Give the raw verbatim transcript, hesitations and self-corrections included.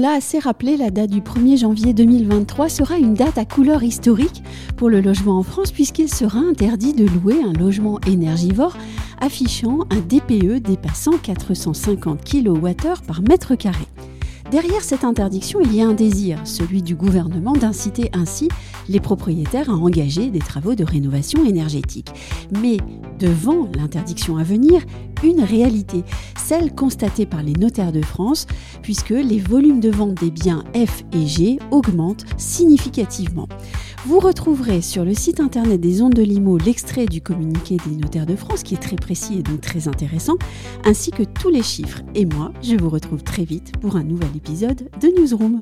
l'a assez rappelé, la date du premier janvier deux mille vingt-trois sera une date à couleur historique pour le logement en France puisqu'il sera interdit de louer un logement énergivore affichant un D P E dépassant quatre cent cinquante kilowattheures par mètre carré. Derrière cette interdiction, il y a un désir, celui du gouvernement d'inciter ainsi les propriétaires à engager des travaux de rénovation énergétique. Mais devant l'interdiction à venir, une réalité, celle constatée par les notaires de France, puisque les volumes de vente des biens F et G augmentent significativement. Vous retrouverez sur le site internet des Ondes de l'Immo l'extrait du communiqué des notaires de France, qui est très précis et donc très intéressant, ainsi que tous les chiffres. Et moi, je vous retrouve très vite pour un nouvel épisode de Newsroom.